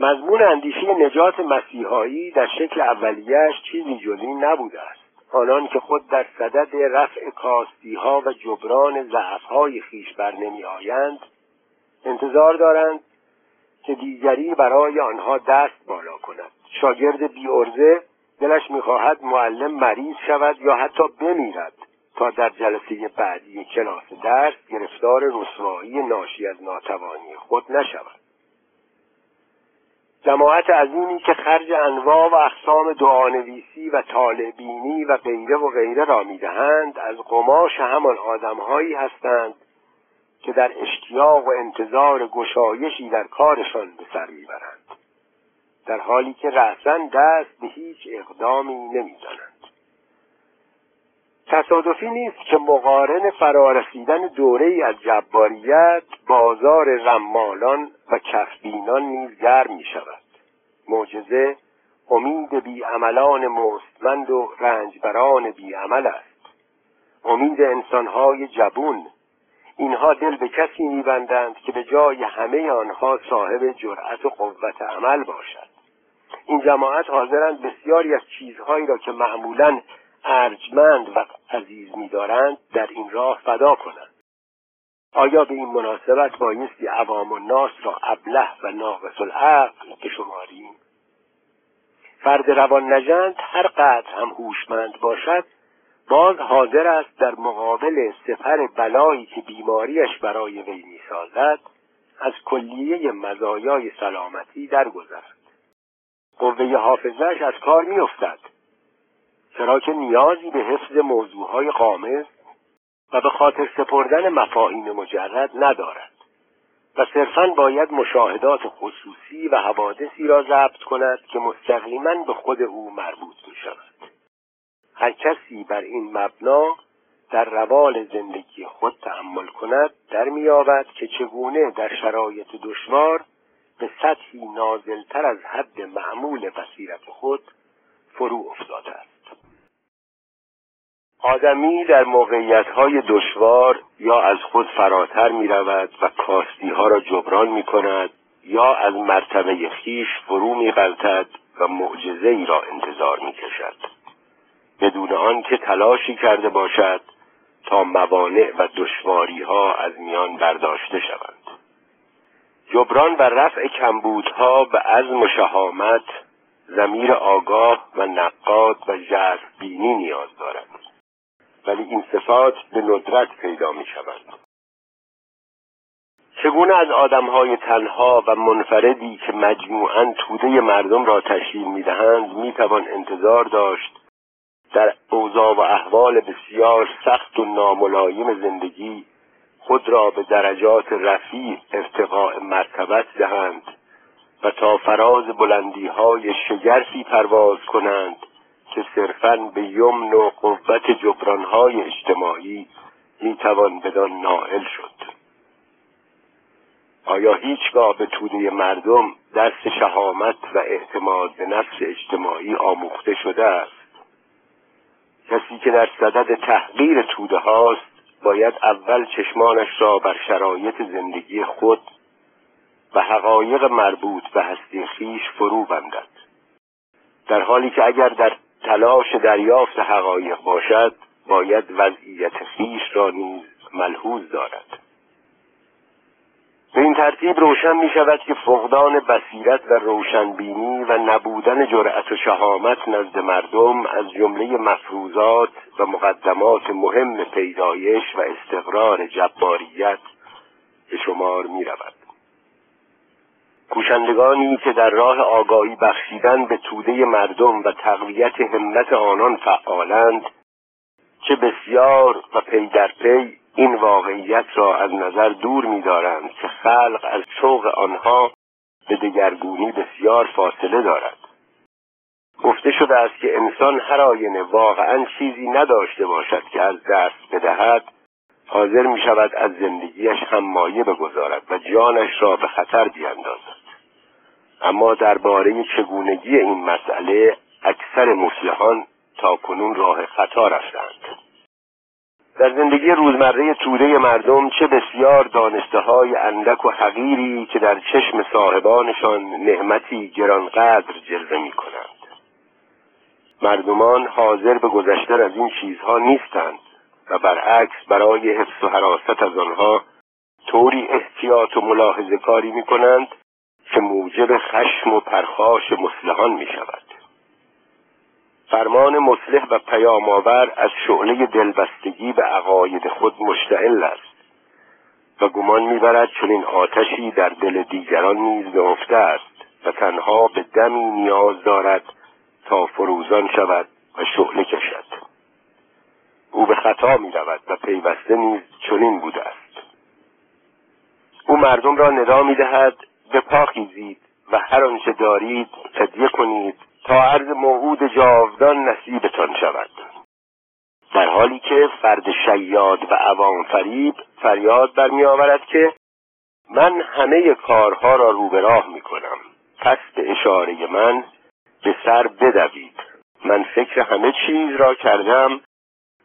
مضمون اندیشه نجات مسیحایی در شکل اولیه‌اش چیزی جزی نبوده است. آنان که خود در صدد رفع کاستی‌ها و جبران ضعف‌های خویش برنمی‌آیند، انتظار دارند که دیگری برای آنها دست بالا کند. شاگرد بی‌عرضه دلش می‌خواهد معلم مریض شود یا حتی بمیرد تا در جلسه بعدی کلاس درس گرفتار رسوایی ناشی از ناتوانی خود نشود. جماعت عظیمی که خرج انواع و اقسام دعانویسی و طالع‌بینی و غیره را می‌دهند، از قماش همان آدم‌هایی هستند که در اشتیاق و انتظار گشایشی در کارشان به سر می‌برند، در حالی که رأساً دست به هیچ اقدامی نمی‌زنند. تصادفی نیست که مقارن فرارسیدن دوره‌ای از جباریت، بازار رمالان و کفبینان نیز گرم می‌شود. معجزه امید بی‌عملان مستمند و رنجبران بی‌عمل است، امید انسان‌های جبون. اینها دل به کسی می‌بندند که به جای همه آنها صاحب جرأت و قوت عمل باشد. این جماعت حاضرند بسیاری از چیزهایی را که معمولاً ارجمند و عزیز می‌دارند در این راه فدا کنند. آیا به این مناسبت بایستی عوام الناس را ابله و ناقص العقل بشماریم؟ فرد روان نژند هر قدر هم هوشمند باشد، باز حاضر است در مقابل سپر بلایی که بیماریش برای وی می‌سازد از کلیه مزایای سلامتی درگذرد. قوه حافظه‌اش از کار می‌افتد، چرا که نیازی به حفظ موضوعهای غامض و به خاطر سپردن مفاهیم مجرد ندارد و صرفاً باید مشاهدات خصوصی و حوادثی را ضبط کند که مستقیماً به خود او مربوط می شود. هر کسی بر این مبنا در روال زندگی خود تأمل کند، در می‌یابد که چگونه در شرایط دشوار به سطحی نازلتر از حد معمول بصیرت خود فرو افتاده است. آدمی در موقعیت‌های دشوار یا از خود فراتر می‌رود و کاستی‌ها را جبران می‌کند، یا از مرتبه خویش فرو می‌غلتد و معجزه‌ای را انتظار می‌کشد، بدون آنکه تلاشی کرده باشد تا موانع و دشواری‌ها از میان برداشته شوند. جبران و رفع کمبودها به عزم و شهامت، ضمیر آگاه و نقاد و ژرف‌بینی نیاز دارد، ولی این صفات به ندرت پیدا می شوند. چگونه از آدم‌های تنها و منفردی که مجموعاً توده مردم را تشکیل می‌دهند می‌توان انتظار داشت در اوضاع و احوال بسیار سخت و ناملایم زندگی خود را به درجات رفیع ارتقاء مرتبت دهند و تا فراز بلندی‌های شگرفی پرواز کنند که صرفاً به یمن و قوت جبران‌های اجتماعی می‌توان بدان نائل شد. آیا هیچگاه به توده مردم درس شهامت و اعتماد به نفس اجتماعی آموخته شده است؟ کسی که در صدد تحقیر توده هاست باید اول چشمانش را بر شرایط زندگی خود و حقایق مربوط به هستی خویش فرو بندد، در حالی که اگر در تلاش دریافت حقایق باشد باید وضعیت خویش را نیز ملحوظ دارد. به این ترتیب روشن می شود که فقدان بصیرت و روشنبینی و نبودن جرأت و شهامت نزد مردم از جمله مفروضات و مقدمات مهم پیدایش و استقرار جباریت به شمار می رود. کوشندگانی که در راه آگاهی بخشیدن به توده مردم و تقویت همت آنان فعالند، چه بسیار و پی در پی این واقعیت را از نظر دور می‌دارند که خلق از شوق آنها به دگرگونی بسیار فاصله دارد. گفته شده است که انسان هر آینه واقعاً چیزی نداشته باشد که از دست بدهد، حاضر می شود از زندگیش هم مایه بگذارد و جانش را به خطر بیاندازد. اما درباره چگونگی این مسئله اکثر مصلحان تاکنون راه خطا رفتند. در زندگی روزمره توده مردم چه بسیار دانسته‌های اندک و حقیری که در چشم صاحبانشان نعمتی گرانقدر جلوه می‌کنند. مردمان حاضر به گذشتن از این چیزها نیستند و برعکس برای حفظ و حراست از آنها طوری احتیاط و ملاحظه کاری می‌کنند که موجب خشم و پرخاش مصلحان می‌شود. فرمان مصلح و پیام‌آور از شعله دلبستگی به عقاید خود مشتعل است و گمان می‌برد چنین آتشی در دل دیگران نیز نهفته است و تنها به دمی نیاز دارد تا فروزان شود و شعله کشد. او به خطا می‌رود و پیوسته نیز چنین بوده است. او مردم را ندا می‌دهد به پا خیزید و هر آنچه دارید تدیه کنید تا عرض موعود جاودان نصیبتان شود، در حالی که فرد شیاد و عوام فریب فریاد برمی‌آورد که من همه کارها را رو به راه می‌کنم، پس به اشاره من به سر بدوید. من فکر همه چیز را کردم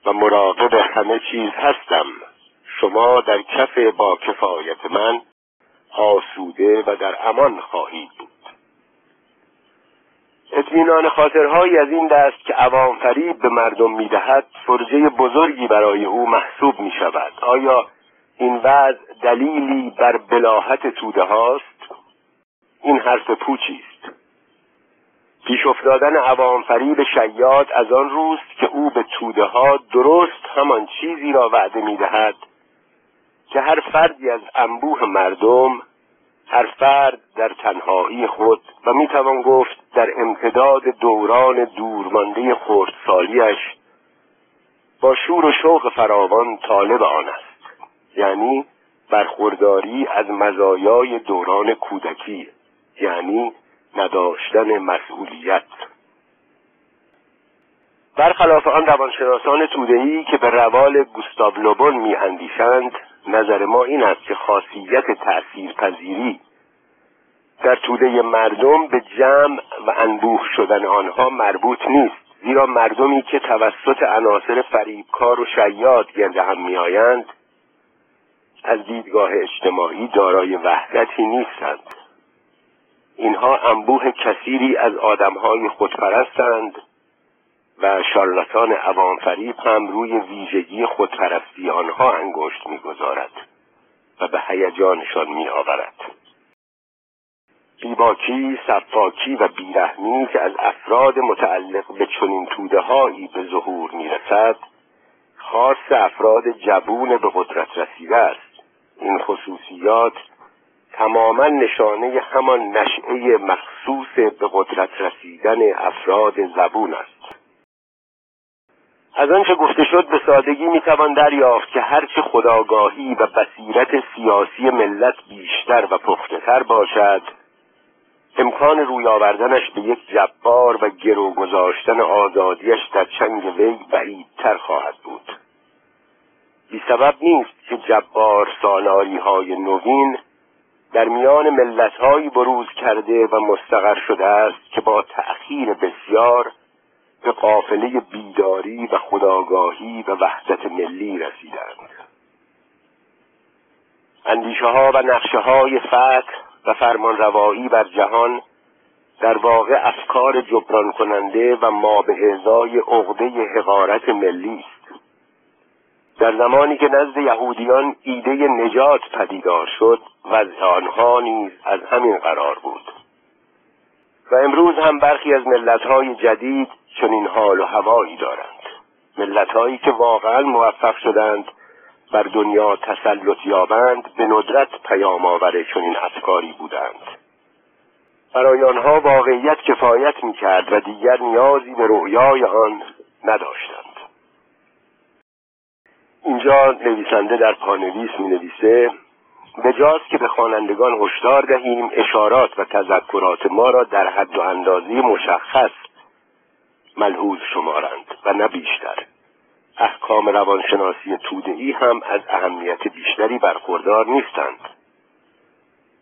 و مراقب همه چیز هستم. شما در کف با کفایت من آسوده و در امان خواهید بود. اطمینان خاطرهایی از این دست که عوام فریب به مردم می‌دهد فرجه بزرگی برای او محسوب می‌شود. آیا این وضع دلیلی بر بلاهت توده هاست؟ این حرف پوچی است. پیش افتادن عوام فریب شیاد از آن روست که او به توده ها درست همان چیزی را وعده می‌دهد که هر فردی از انبوه مردم، هر فرد در تنهایی خود و میتوان گفت در امتداد دوران دورمانده خردسالیش با شور و شوق فراوان طالب آن است، یعنی برخورداری از مزایای دوران کودکی، یعنی نداشتن مسئولیت. برخلاف آن روانشناسان توده‌ای که به روال گوستاو لوبون می‌اندیشند، نظر ما این است که خاصیت تأثیرپذیری در توده مردم به جمع و انبوه شدن آنها مربوط نیست، زیرا مردمی که توسط عناصر فریبکار و شیاد گرد هم می‌آیند از دیدگاه اجتماعی دارای وحدتی نیستند. اینها انبوه کثیری از آدم‌های خودپرستند و شارلاتان عوام فریب هم روی ویژگی خودپرستی آنها انگشت می‌گذارد و به هیجانشان می‌آورد. بیباکی، سفاکی و بیرحمی که از افراد متعلق به چنین توده‌هایی به ظهور می‌رسد، خاص افراد جبون به قدرت رسیده است. این خصوصیات تماما نشانه همان نشعه مخصوص به قدرت رسیدن افراد زبون است. از آنچه گفته شد به سادگی میتوان دریافت که هرچه خودآگاهی و بصیرت سیاسی ملت بیشتر و پخته‌تر باشد، امکان روی آوردنش به یک جبار و گرو گذاشتن آزادیش در چنگ وی بعیدتر خواهد بود. بی سبب نیست که جبار سالاری‌های نوین در میان ملت‌هایی بروز کرده و مستقر شده است که با تأخیر بسیار به قافله بیداری و خودآگاهی و وحدت ملی رسیدند. اندیشه‌ها و نقشه‌های فتح و فرمانروایی بر جهان در واقع افکار جبران کننده و مابه ازای عقده حقارت ملی است. در زمانی که نزد یهودیان ایده نجات پدیدار شد، وضع آنها نیز از همین قرار بود و امروز هم برخی از ملت‌های جدید چنین حال و هوایی دارند. ملت‌هایی که واقعاً موفق شدند بر دنیا تسلط یابند به ندرت پیام‌آور چنین افکاری بودند. برای آنها واقعیت کفایت می‌کرد و دیگر نیازی به رؤیای آن نداشتند. اینجا نویسنده در پانویس می نویسه: بجاست که به خوانندگان هشدار دهیم اشارات و تذکرات ما را در حد و اندازی مشخص ملحوظ شمارند و نه بیشتر. احکام روانشناسی توده‌ای هم از اهمیت بیشتری برخوردار نیستند.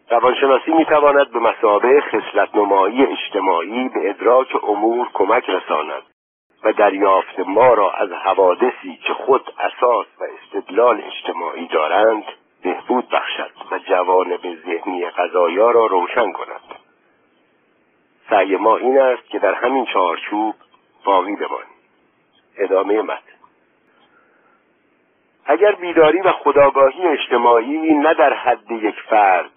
روانشناسی میتواند به مثابه خصلت‌نمایی اجتماعی به ادراک امور کمک رساند و دریافت ما را از حوادثی که خود اساس و استدلال اجتماعی دارند بهبود بخشد و جوانب ذهنی قضایا را روشن کند. سعی ما این است که در همین چارچوب باقی بمانیم. ادامه متن. اگر بیداری و خودآگاهی اجتماعی نه در حد یک فرد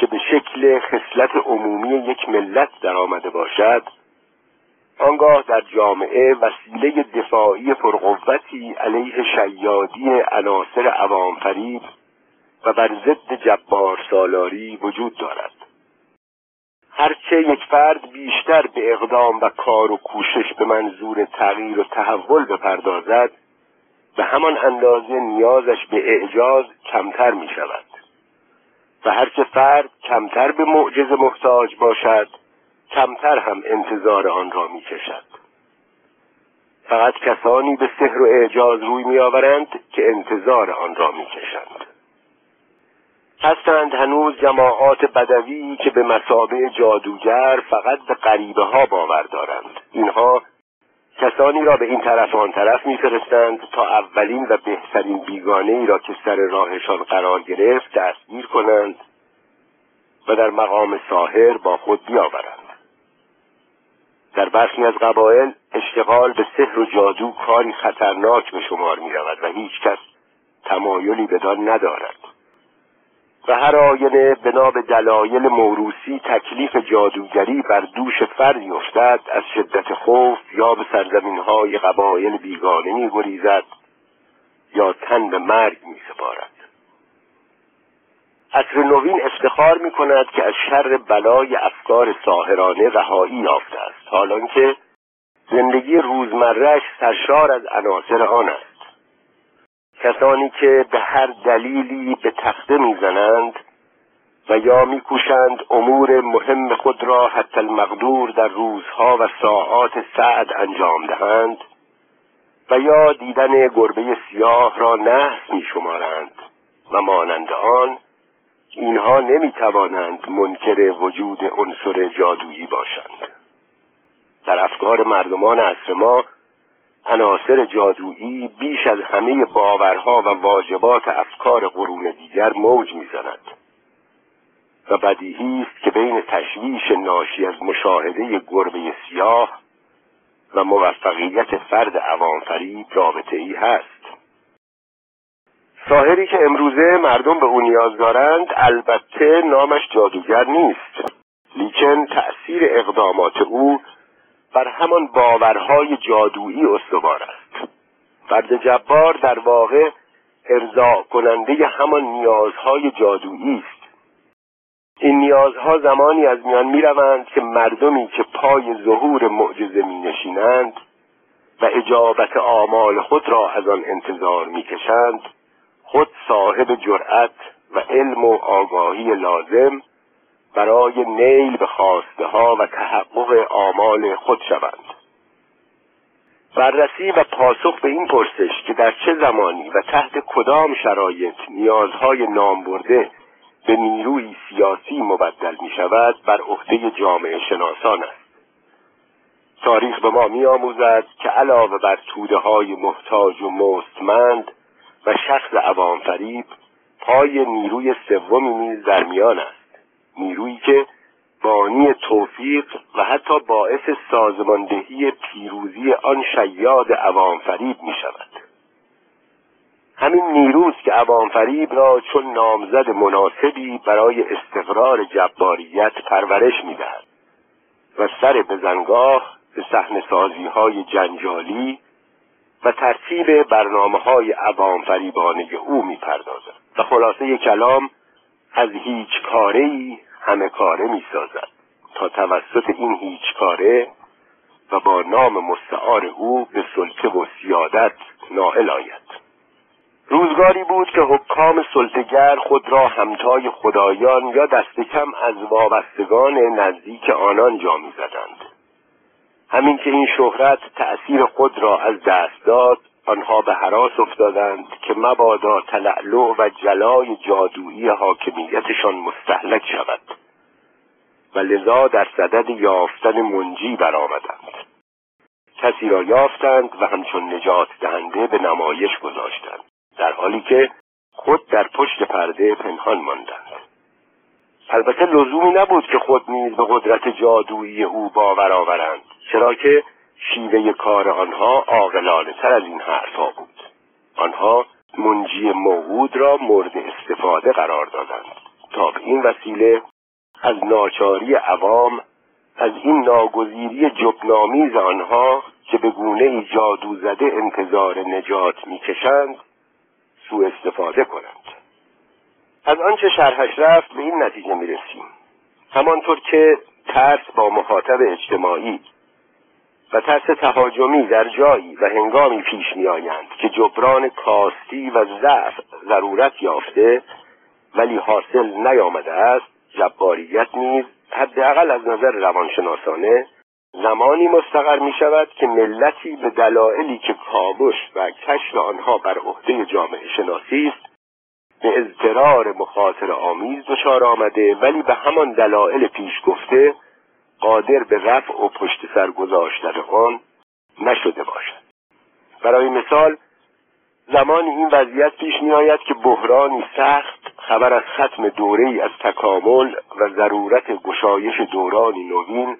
که به شکل خصلت عمومی یک ملت در آمده باشد، آنگاه در جامعه وسیله دفاعی پرقوتی علیه شیادی عناصر عوام‌فریب و بر ضد جبار سالاری وجود دارد. هرچه یک فرد بیشتر به اقدام و کار و کوشش به منظور تغییر و تحول بپردازد، به همان اندازه نیازش به اعجاز کمتر می شود و هرچه فرد کمتر به معجزه محتاج باشد، کمتر هم انتظار آن را می کشد. فقط کسانی به سحر و اعجاز روی می آورند که انتظار آن را می کشند. هستند هنوز جماعات بدوی که به مثابه جادوگر فقط به غریبه ها باور دارند. اینها کسانی را به این طرف و آن طرف می‌فرستند تا اولین و بهترین بیگانه‌ای را که سر راهشان قرار گرفت دستگیر کنند و در مقام ساحر با خود بیاورند. در برخی از قبایل اشتغال به سحر و جادو کاری خطرناک به شمار می‌رود و هیچ کس تمایلی بدان ندارد و هر آینه بنا به دلایل موروثی تکلیف جادوگری بر دوش فردی افتد، از شدت خوف یا به سرزمین‌های قبایل بیگانه می‌گریزد یا تن به مرگ می‌سپارد. عصر نوین افتخار می‌کند که از شر بلای افکار ساحرانه رهایی یافته است، حالانکه زندگی روزمره‌اش سرشار از عناصر آن است. کسانی که به هر دلیلی به تخته میزنند و یا میکوشند امور مهم خود را حتی المقدور در روزها و ساعات سعد انجام دهند و یا دیدن گربه سیاه را نحس میشمارند و مانند آن، اینها نمیتوانند منکر وجود عنصر جادویی باشند. در افکار مردمان عصر ما عناصر جادویی بیش از همه باورها و واجبات افکار قرون دیگر موج می‌زند و بدیهی است که بین تشویش ناشی از مشاهده گربه سیاه و موفقیت فرد عوام‌فریب رابطه‌ای هست. ساحری که امروزه مردم به او نیاز دارند البته نامش جادوگر نیست، لیکن تأثیر اقدامات او بر همان باورهای جادویی استوار است. فرد جبار در واقع ارضاء کننده همان نیازهای جادویی است. این نیازها زمانی از میان میروند که مردمی که پای ظهور معجزه مینشینند و اجابت آمال خود را از آن انتظار میکشند، خود صاحب جرأت و علم و آگاهی لازم برای نیل به خواسته‌ها و تحقق آمال خود شوند. بررسی و پاسخ به این پرسش که در چه زمانی و تحت کدام شرایط نیازهای نامبرده به نیروی سیاسی مبدل می شود بر عهده جامعه شناسان است. تاریخ به ما می آموزد که علاوه بر توده‌های محتاج و مستمند و شخص عوام‌فریب، پای نیروی سومی نیز در میان است. نیرویی که بانی توفیق و حتی باعث سازماندهی پیروزی آن شیاد عوام‌فریب می شود. همین نیروست که عوام‌فریب را چون نامزد مناسبی برای استقرار جباریت پرورش می دهد و سر بزنگاه به صحنه‌سازی‌های جنجالی و ترتیب برنامه‌های عوام‌فریبانه او می پردازد و خلاصه کلام از هیچ کاره‌ای همه کاره می‌سازد تا توسط این هیچ کاره و با نام مستعار او به سلطه و سیادت نائل آید. روزگاری بود که حکام سلطه‌گر خود را همتای خدایان یا دست کم از وابستگان نزدیک آنان جا می‌زدند. همین که این شهرت تأثیر خود را از دست داد، آنها به هراس افتادند که مبادا تلعلع و جلای جادویی حاکمیتشان مستهلک شود و لذا در صدد یافتن منجی برآمدند. کسی را یافتند و همچون نجات دهنده به نمایش گذاشتند، در حالی که خود در پشت پرده پنهان ماندند. البته لزومی نبود که خود نیز به قدرت جادویی او باور آورند، چرا که شیوه کار آنها عاقلانه‌تر از این حرفها بود. آنها منجی موعود را مورد استفاده قرار دادند تا به این وسیله از ناچاری عوام، از این ناگزیری جبنامیز آنها که به گونه‌ای جادو زده انتظار نجات می‌کشند، سوء استفاده کنند. از آنچه شرحش رفت به این نتیجه می‌رسیم: همانطور که ترس با مخاطب اجتماعی و ترس تهاجمی در جایی و هنگامی پیش می‌آیند که جبران کاستی و ضعف ضرورت یافته ولی حاصل نیامده است، جباریت نیز حداقل از نظر روانشناسانه زمانی مستقر می شود که ملتی به دلایلی که کابوس و کشف آنها بر عهده جامعه شناسی است به اضطرار مخاطره آمیز دچار آمده، ولی به همان دلایل پیش گفته قادر به رفع و پشت سر گذاشتن آن نشده باشد. برای مثال، زمانی این وضعیت پیش می آید که بحرانی سخت خبر از ختم دوره‌ای از تکامل و ضرورت گشایش دورانی نوین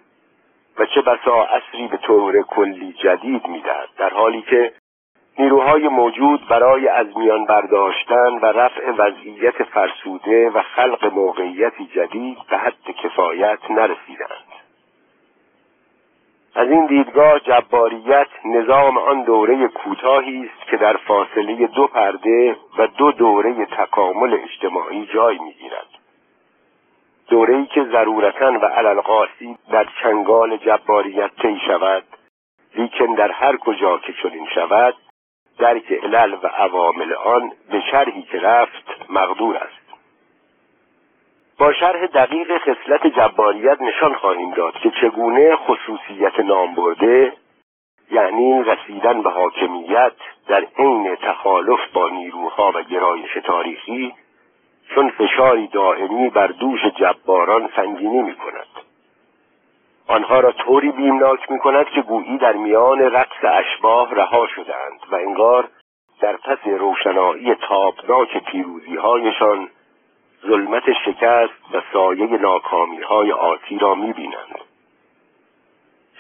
و چه بسا عصری به طور کلی جدید می دهد، در حالی که نیروهای موجود برای از میان برداشتن و رفع وضعیت فرسوده و خلق موقعیتی جدید به حد کفایت نرسیدند. از این دیدگاه جباریت نظام آن دوره کوتاهی است که در فاصله دو پرده و دو دوره تکامل اجتماعی جای می‌گیرد. دوره‌ای که ضرورتاً و علالقاسی در چنگال جباریت طی شود، لیکن در هر کجا که چنین شود، درک علل و عوامل آن به شرحی که رفت مقدور است. با شرح دقیق خصلت جباریت نشان خواهیم داد که چگونه خصوصیت نامبرده، یعنی رسیدن به حاکمیت، در عین تخالف با نیروها و گرایش تاریخی، چون فشاری دائمی بر دوش جباران سنگینی می کند. آنها را طوری بیمناک می کند که گویی در میان رقص اشباح رها شدند و انگار در پس روشنایی تابناک پیروزی‌هایشان ظلمت شکست و سایه ناکامی‌های آتی را می‌بینند.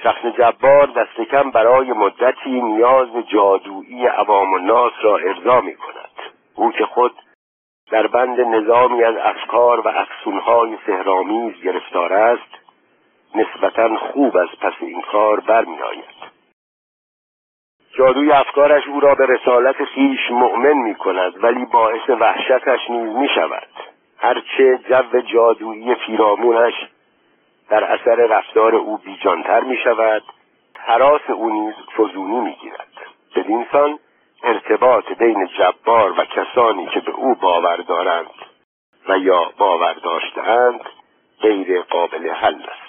شخص جبار دست کم برای مدتی نیاز جادویی عوام الناس را ارضا می‌کند. او که خود در بند نظامی از افکار و افسون‌های سحرآمیز گرفتار است، نسبتاً خوب از پس این کار برمی‌آید. جادوی افکارش او را به رسالت خویش مؤمن می‌کند، ولی باعث وحشتش نیز می‌شود. هرچه جو جادویی پیرامونش در اثر رفتار او بیجانتر می شود، هراس او نیز فزونی می گیرد. بدین سان ارتباط بین جبار و کسانی که به او باور دارند و یا باور داشته‌اند غیر قابل حل است.